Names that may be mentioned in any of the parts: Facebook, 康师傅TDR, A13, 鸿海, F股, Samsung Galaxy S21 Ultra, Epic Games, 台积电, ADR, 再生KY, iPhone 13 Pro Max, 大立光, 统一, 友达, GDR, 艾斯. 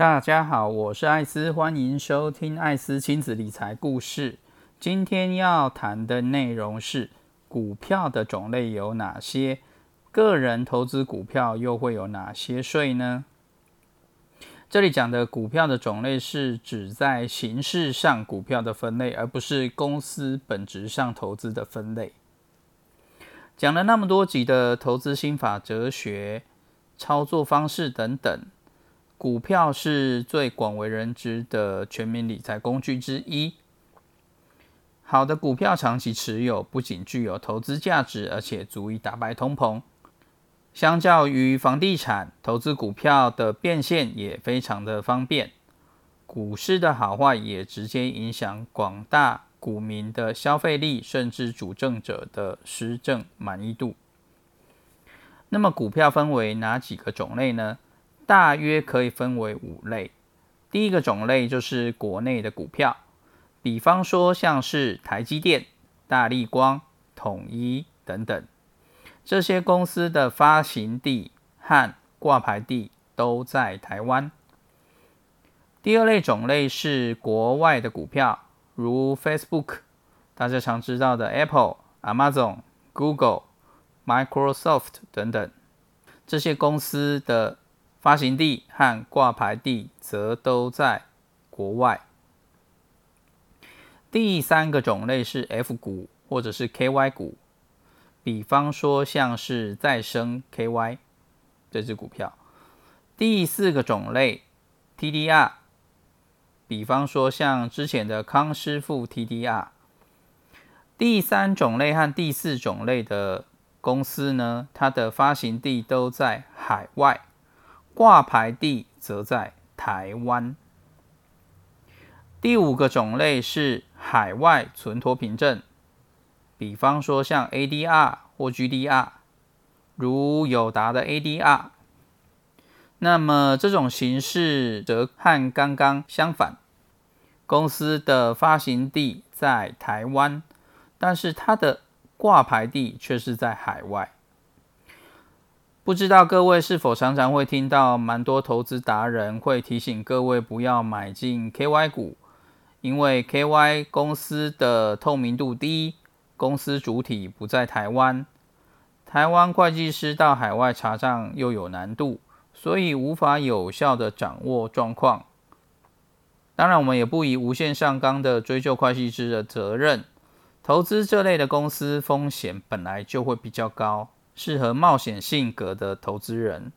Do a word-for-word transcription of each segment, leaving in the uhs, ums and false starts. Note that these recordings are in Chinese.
大家好，我是艾斯，欢迎收听艾斯亲子理财故事。今天要谈的内容是股票的种类有哪些，个人投资股票又会有哪些税呢？这里讲的股票的种类是指在形式上股票的分类，而不是公司本质上投资的分类。讲了那么多集的投资心法、哲学、操作方式等等，股票是最广为人知的全民理财工具之一。好的股票长期持有，不仅具有投资价值，而且足以打败通膨。相较于房地产，投资股票的变现也非常的方便。股市的好坏也直接影响广大股民的消费力，甚至主政者的施政满意度。那么股票分为哪几个种类呢？大约可以分为五类。第一个种类就是国内的股票，比方说像是台积电、大立光、统一等等，这些公司的发行地和挂牌地都在台湾。第二类种类是国外的股票，如 Facebook， 大家常知道的 Apple、Amazon、Google、Microsoft 等等，这些公司的发行地和挂牌地则都在国外。第三个种类是 F 股或者是 K Y 股，比方说像是再生 K Y 这支股票。第四个种类 T D R， 比方说像之前的康师傅 T D R。 第三种类和第四种类的公司呢，它的发行地都在海外，挂牌地则在台湾。第五个种类是海外存托凭证，比方说像 A D R 或 G D R， 如友达的 A D R。 那么这种形式则和刚刚相反，公司的发行地在台湾，但是它的挂牌地却是在海外。不知道各位是否常常会听到蛮多投资达人会提醒各位不要买进 K Y 股，因为 K Y 公司的透明度低，公司主体不在台湾，台湾会计师到海外查账又有难度，所以无法有效的掌握状况。当然我们也不宜无限上纲的追究会计师的责任，投资这类的公司风险本来就会比较高，适合冒险性格的投资人。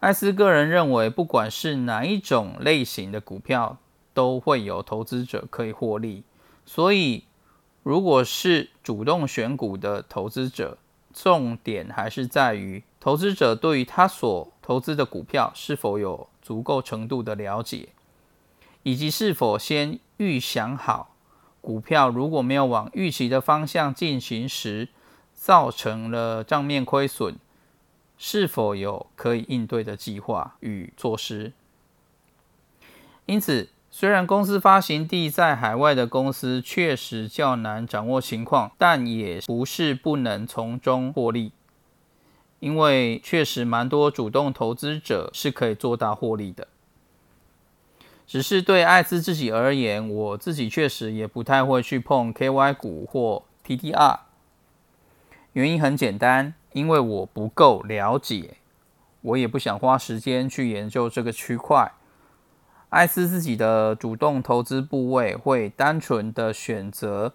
艾斯个人认为，不管是哪一种类型的股票，都会有投资者可以获利。所以，如果是主动选股的投资者，重点还是在于投资者对于他所投资的股票是否有足够程度的了解，以及是否先预想好，股票如果没有往预期的方向进行时，造成了账面亏损，是否有可以应对的计划与措施。因此，虽然公司发行地在海外的公司确实较难掌握情况，但也不是不能从中获利，因为确实蛮多主动投资者是可以做到获利的。只是对艾斯自己而言，我自己确实也不太会去碰 K Y 股或 T D R，原因很简单，因为我不够了解，我也不想花时间去研究这个区块。艾斯自己的主动投资部位会单纯的选择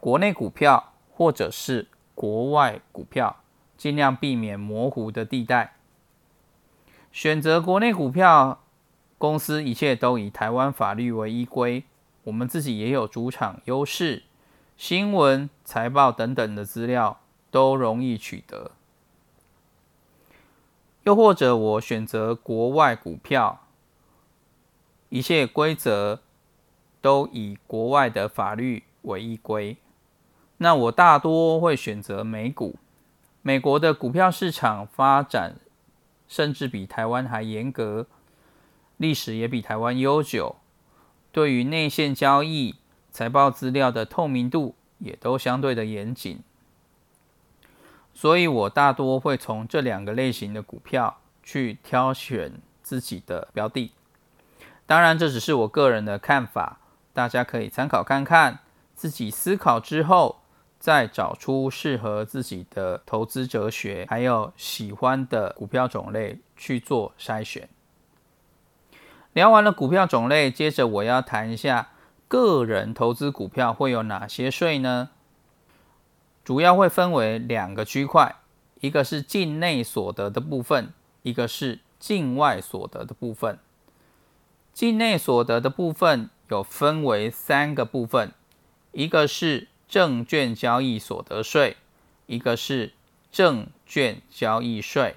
国内股票或者是国外股票，尽量避免模糊的地带。选择国内股票，公司一切都以台湾法律为依归，我们自己也有主场优势，新闻、财报等等的资料都容易取得。又或者我选择国外股票，一切规则都以国外的法律为依归，那我大多会选择美股。美国的股票市场发展甚至比台湾还严格，历史也比台湾悠久，对于内线交易、财报资料的透明度也都相对的严谨，所以我大多会从这两个类型的股票去挑选自己的标的。当然这只是我个人的看法，大家可以参考看看，自己思考之后再找出适合自己的投资哲学，还有喜欢的股票种类去做筛选。聊完了股票种类，接着我要谈一下个人投资股票会有哪些税呢？主要会分为两个区块，一个是境内所得的部分，一个是境外所得的部分。境内所得的部分有分为三个部分，一个是证券交易所得税，一个是证券交易税，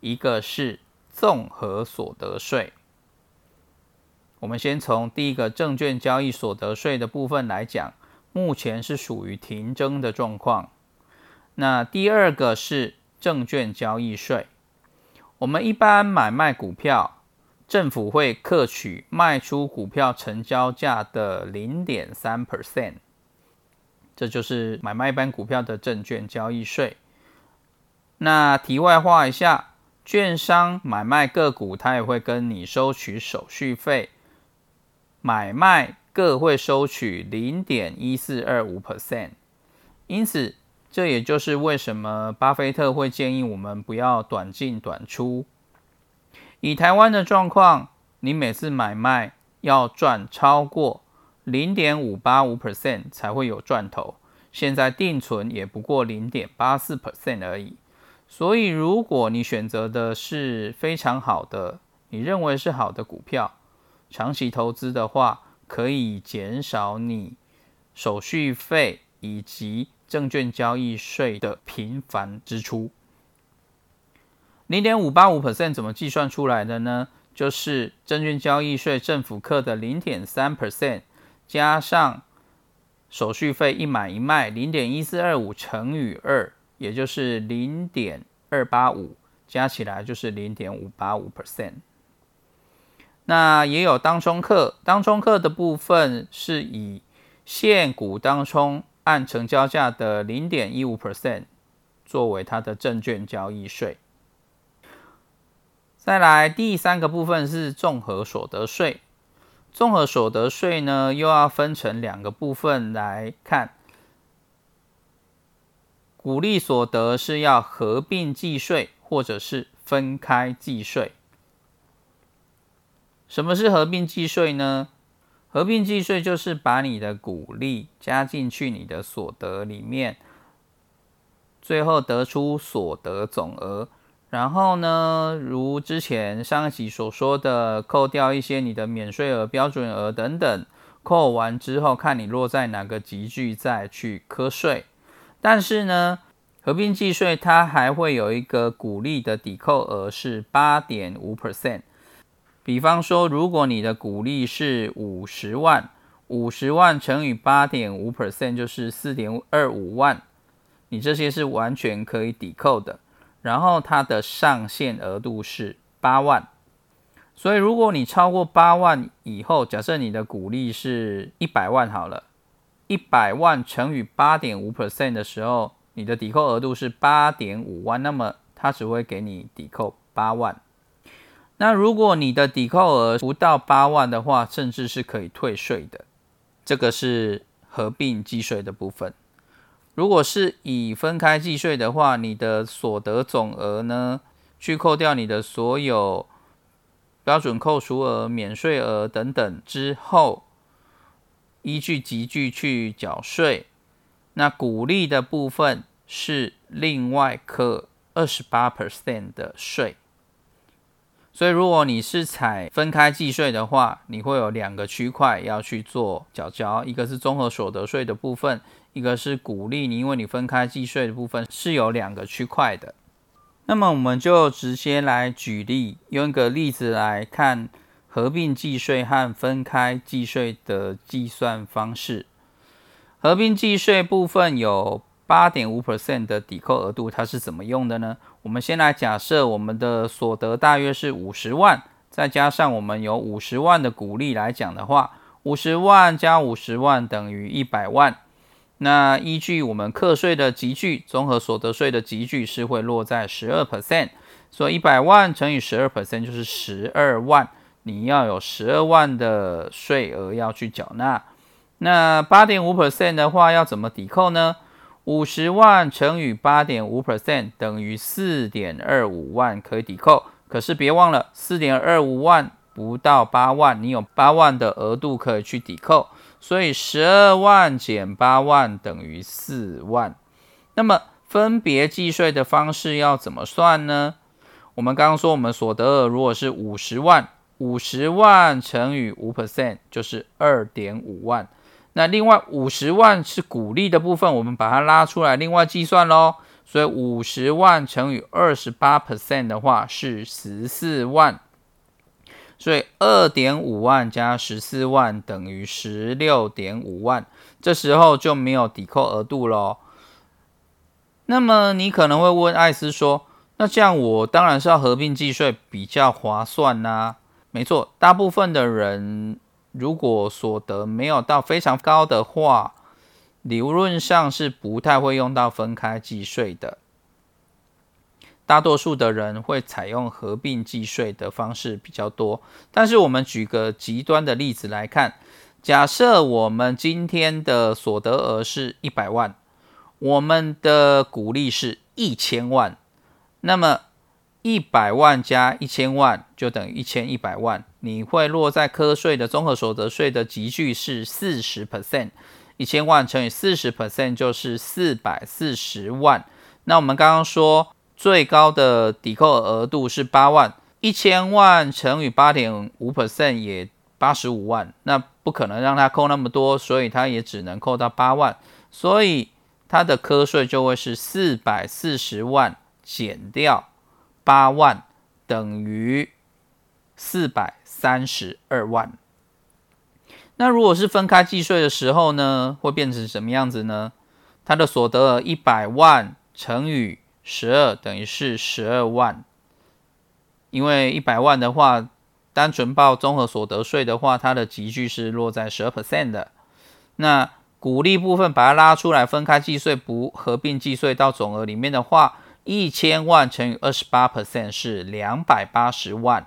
一个是综合所得税。我们先从第一个证券交易所得税的部分来讲，目前是属于停征的状况。那第二个是证券交易税。我们一般买卖股票，政府会课取卖出股票成交价的 百分之零点三， 这就是买卖一般股票的证券交易税。那题外话一下，券商买卖个股，它也会跟你收取手续费，买卖各会收取 百分之零点一四二五， 因此这也就是为什么巴菲特会建议我们不要短进短出。以台湾的状况，你每次买卖要赚超过 百分之零点五八五 才会有赚头，现在定存也不过 百分之零点八四 而已。所以如果你选择的是非常好的，你认为是好的股票，长期投资的话，可以减少你手续费以及证券交易税的频繁支出。百分之零点五八五 怎么计算出来的呢？就是证券交易税政府课的 百分之零点三 加上手续费一买一卖 零点一四二五 乘以二，也就是 零点二八五， 加起来就是 百分之零点五八五。 那也有当冲客，当冲客的部分是以现股当冲按成交价的 百分之零点一五 作为它的证券交易税。再来第三个部分是综合所得税。综合所得税呢，又要分成两个部分来看。股利所得是要合并计税或者是分开计税。什么是合并计税呢？合并计税就是把你的股利加进去你的所得里面，最后得出所得总额。然后呢，如之前上一集所说的，扣掉一些你的免税额、标准额等等，扣完之后看你落在哪个级距再去课税。但是呢，合并计税它还会有一个股利的抵扣额是 百分之八点五。 比方说，如果你的股利是五十万，五十万乘以 百分之八点五 就是 四点二五万，你这些是完全可以抵扣的。然后它的上限额度是八万，所以如果你超过八万以后，假设你的股利是一百万好了，一百万乘以 百分之八点五 的时候，你的抵扣额度是 八点五万，那么它只会给你抵扣八万。那如果你的抵扣额不到八万的话，甚至是可以退税的。这个是合并计税的部分。如果是以分开计税的话，你的所得总额呢，去扣掉你的所有标准扣除额、免税额等等之后，依据级距去缴税。那股利的部分是另外课 百分之二十八 的税。所以如果你是采分开计税的话，你会有两个区块要去做缴交，一个是综合所得税的部分，一个是股利，因为你分开计税的部分是有两个区块的。那么我们就直接来举例，用一个例子来看合并计税和分开计税的计算方式。合并计税部分有 百分之八点五 的抵扣额度，它是怎么用的呢？我们先来假设我们的所得大约是五十万，再加上我们有五十万的股利来讲的话，五十万加五十万等于一百万。那依据我们课税的级距，综合所得税的级距是会落在 百分之十二，所以一百万乘以 百分之十二 就是十二万，你要有十二万的税额要去缴纳。那 百分之八点五 的话要怎么抵扣呢？五十万乘以 百分之八点五 等于 四点二五万可以抵扣，可是别忘了 四点二五万不到八万，你有八万的额度可以去抵扣，所以十二万减八万等于四万。那么分别计税的方式要怎么算呢？我们刚刚说我们所得额如果是五十万，五十万乘以 百分之五 就是 二点五万，那另外五十万是股利的部分，我们把它拉出来另外计算咯，所以五十万乘以 百分之二十八 的话是十四万，所以 二点五万加十四万等于 十六点五万，这时候就没有抵扣额度咯。那么你可能会问艾斯说，那这样我当然是要合并计税比较划算啊。没错，大部分的人如果所得没有到非常高的话，理论上是不太会用到分开计税的，大多数的人会采用合并计税的方式比较多。但是我们举个极端的例子来看，假设我们今天的所得额是一百万，我们的股利是一千万，那么一百万加一千万就等于一千一百万，你会落在课税的综合所得税的级距是 百分之四十， 一千万乘以 百分之四十 就是四百四十万。那我们刚刚说最高的抵扣额度是八万，一千万乘以 百分之八点五 也八十五万，那不可能让它扣那么多，所以它也只能扣到八万，所以它的课税就会是四百四十万减掉八万等于四百三十二万。那如果是分开计税的时候呢，会变成什么样子呢？它的所得额一百万乘以十二等于是十二万，因为一百万的话单纯报综合所得税的话，它的级距是落在 百分之十二 的。那股利部分把它拉出来分开计税，不合并计税到总额里面的话，一千万乘以 百分之二十八 是两百八十万，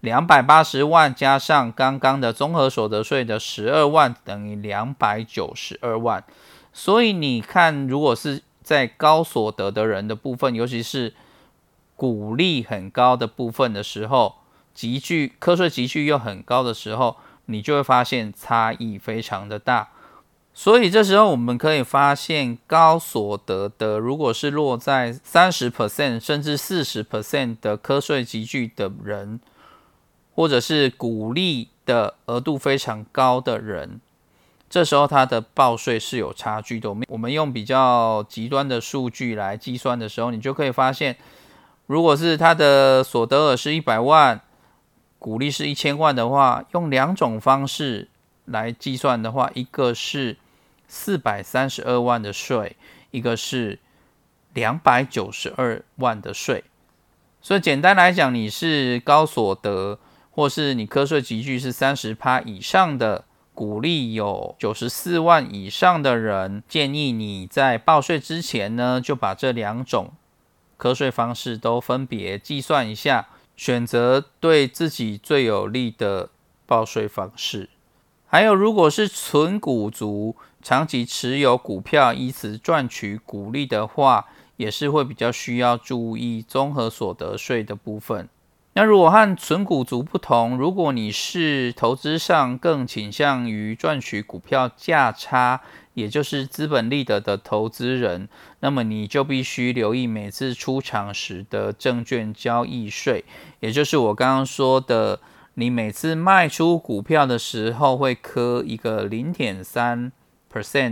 两百八十万加上刚刚的综合所得税的十二万等于两百九十二万。所以你看，如果是在高所得的人的部分，尤其是股利很高的部分的时候，集聚课税集聚又很高的时候，你就会发现差异非常的大。所以这时候我们可以发现，高所得的如果是落在 百分之三十 甚至 百分之四十 的课税级距的人，或者是股利的额度非常高的人，这时候他的报税是有差距的。我们用比较极端的数据来计算的时候，你就可以发现，如果是他的所得额是一百万，股利是一千万的话，用两种方式来计算的话，一个是四百三十二万的税，一个是两百九十二万的税。所以简单来讲，你是高所得，或是你课税级距是 百分之三十 以上的，股利有九十四万以上的人，建议你在报税之前呢，就把这两种课税方式都分别计算一下，选择对自己最有利的报税方式。还有，如果是存股族，长期持有股票以此赚取股利的话，也是会比较需要注意综合所得税的部分。那如果和存股族不同，如果你是投资上更倾向于赚取股票价差，也就是资本利得的投资人，那么你就必须留意每次出场时的证券交易税，也就是我刚刚说的，你每次卖出股票的时候会课一个 百分之零点三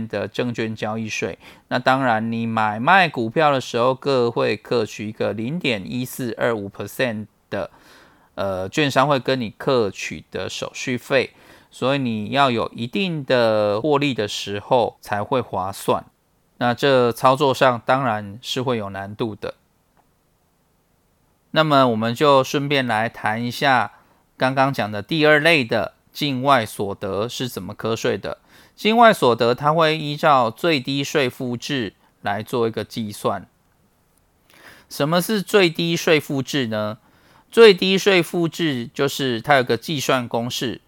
的证券交易税，那当然你买卖股票的时候各会课取一个 百分之零点一四二五 的、呃、券商会跟你课取的手续费，所以你要有一定的获利的时候才会划算，那这操作上当然是会有难度的。那么我们就顺便来谈一下刚刚讲的第二类的境外所得是怎么课税的。境外所得它会依照最低税负制来做一个计算。什么是最低税负制呢？最低税负制就是它有个计算公式，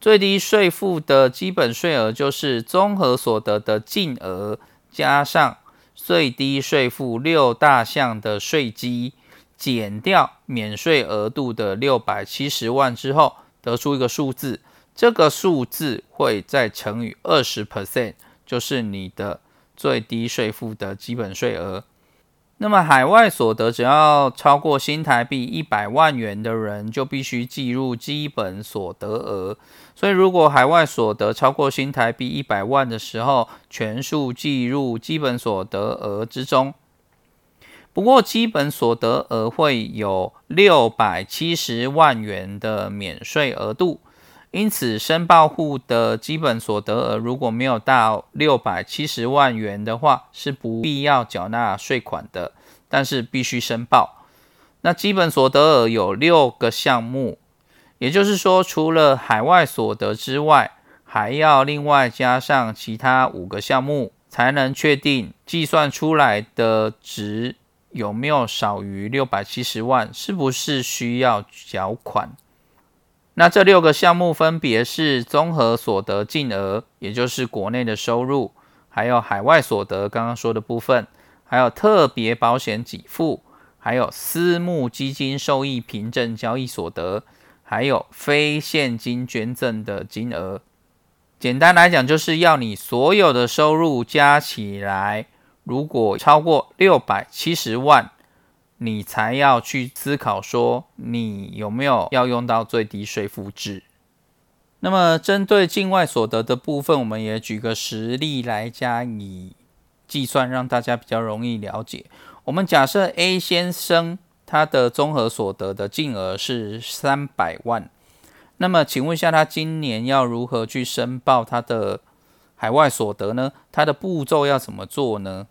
最低税负的基本税额就是综合所得的净额加上最低税负六大项的税基减掉免税额度的六百七十万之后得出一个数字，这个数字会再乘以 百分之二十， 就是你的最低税负的基本税额。那么海外所得只要超过新台币一百万元的人就必须计入基本所得额，所以如果海外所得超过新台币一百万的时候，全数计入基本所得额之中。不过基本所得额会有六百七十万元的免税额度，因此申报户的基本所得额如果没有到六百七十万元的话，是不必要缴纳税款的，但是必须申报。那基本所得额有六个项目，也就是说除了海外所得之外，还要另外加上其他五个项目，才能确定计算出来的值有没有少于六百七十万，是不是需要缴款。那这六个项目分别是综合所得净额，也就是国内的收入，还有海外所得刚刚说的部分，还有特别保险给付，还有私募基金受益凭证交易所得，还有非现金捐赠的金额。简单来讲就是要你所有的收入加起来如果超过六百七十万，你才要去思考说你有没有要用到最低税负制。那么针对境外所得的部分，我们也举个实例来加以计算，让大家比较容易了解。我们假设 A 先生他的综合所得的净额是三百万，那么请问一下他今年要如何去申报他的海外所得呢？他的步骤要怎么做呢？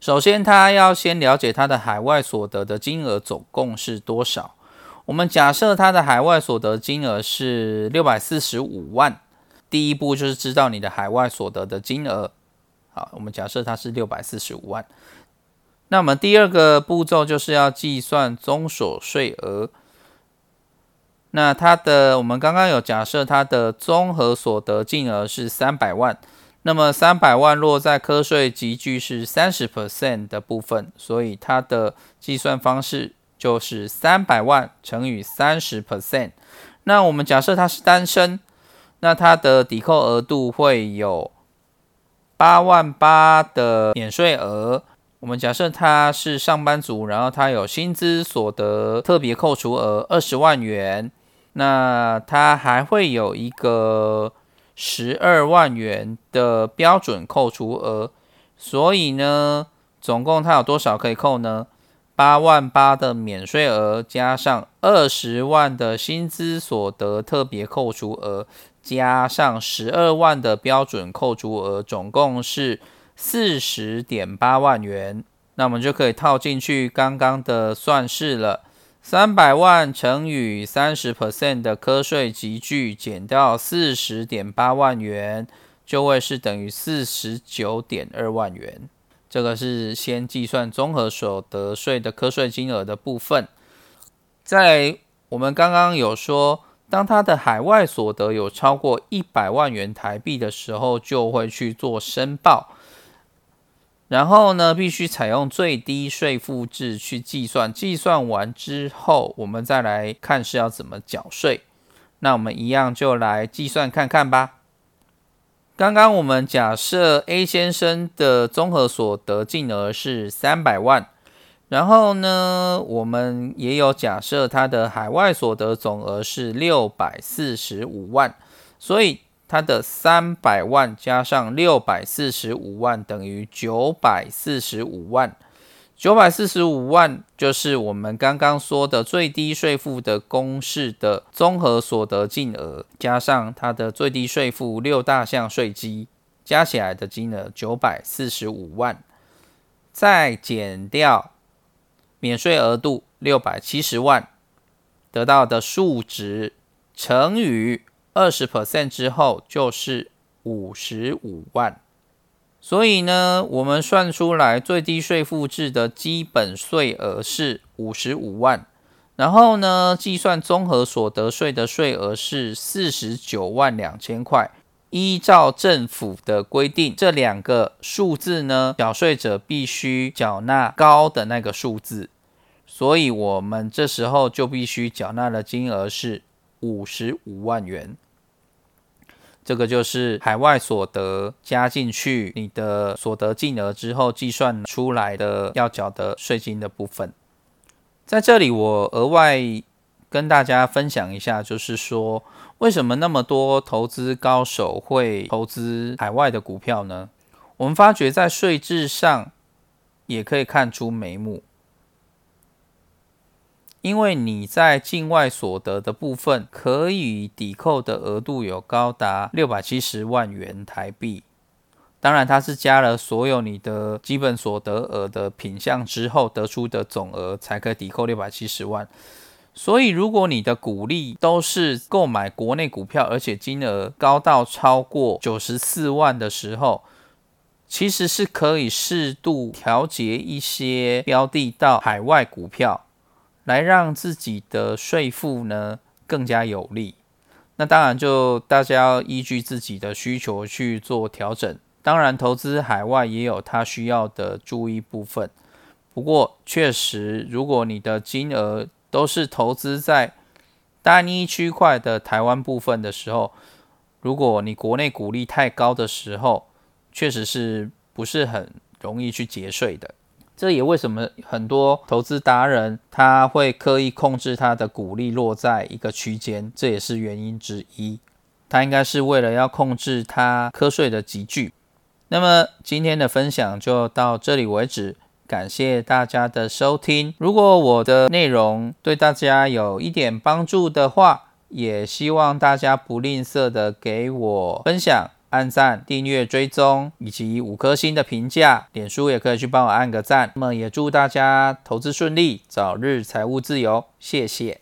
首先他要先了解他的海外所得的金额总共是多少。我们假设他的海外所得金额是六百四十五万，第一步就是知道你的海外所得的金额。好，我们假设他是六百四十五万，那我们第二个步骤就是要计算综所税额。那他的我们刚刚有假设他的综合所得净额是三百万，那么三百万落在科税级距是 百分之三十 的部分，所以它的计算方式就是三百万乘以 百分之三十。 那我们假设它是单身，那它的抵扣额度会有八万八的免税额。我们假设它是上班族，然后它有薪资所得特别扣除额二十万元，那它还会有一个十二万元的标准扣除额，所以呢，总共它有多少可以扣呢？八万八的免税额加上二十万的薪资所得特别扣除额加上十二万的标准扣除额，总共是 四十点八万元。那我们就可以套进去刚刚的算式了。三百万乘以 百分之三十 的科税级距减掉 四十点八万元，就会是等于 四十九点二万元。这个是先计算综合所得税的科税金额的部分。再来，我们刚刚有说当他的海外所得有超过一百万元台币的时候，就会去做申报，然后呢，必须采用最低税负制去计算，计算完之后，我们再来看是要怎么缴税。那我们一样就来计算看看吧。刚刚我们假设 A 先生的综合所得净额是三百万，然后呢，我们也有假设他的海外所得总额是六百四十五万，所以它的三百万加上六百四十五万等于九百四十五万。九百四十五万就是我们刚刚说的最低税负的公式的综合所得净额加上它的最低税负六大项税基加起来的金额九百四十五万，再减掉免税额度六百七十万得到的数值乘以百分之二十 之后就是五十五万。所以呢，我们算出来最低税负制的基本税额是五十五万，然后呢，计算综合所得税的税额是四十九万两千块。依照政府的规定，这两个数字呢，缴税者必须缴纳高的那个数字，所以我们这时候就必须缴纳的金额是五十五万元。这个就是海外所得加进去你的所得净额之后计算出来的要缴的税金的部分。在这里我额外跟大家分享一下，就是说为什么那么多投资高手会投资海外的股票呢？我们发觉在税制上也可以看出眉目，因为你在境外所得的部分可以抵扣的额度有高达六百七十万元台币，当然它是加了所有你的基本所得额的品项之后得出的总额才可以抵扣六百七十万。所以如果你的股利都是购买国内股票，而且金额高到超过九十四万的时候，其实是可以适度调节一些标的到海外股票，来让自己的税负呢更加有利。那当然就大家要依据自己的需求去做调整，当然投资海外也有它需要的注意部分。不过确实如果你的金额都是投资在单一区块的台湾部分的时候，如果你国内股利太高的时候，确实是不是很容易去节税的。这也为什么很多投资达人他会刻意控制他的股利落在一个区间，这也是原因之一，他应该是为了要控制他课税的集聚。那么今天的分享就到这里为止，感谢大家的收听。如果我的内容对大家有一点帮助的话，也希望大家不吝啬的给我分享、按赞、订阅、追踪以及五颗星的评价，脸书也可以去帮我按个赞。那么也祝大家投资顺利，早日财务自由，谢谢。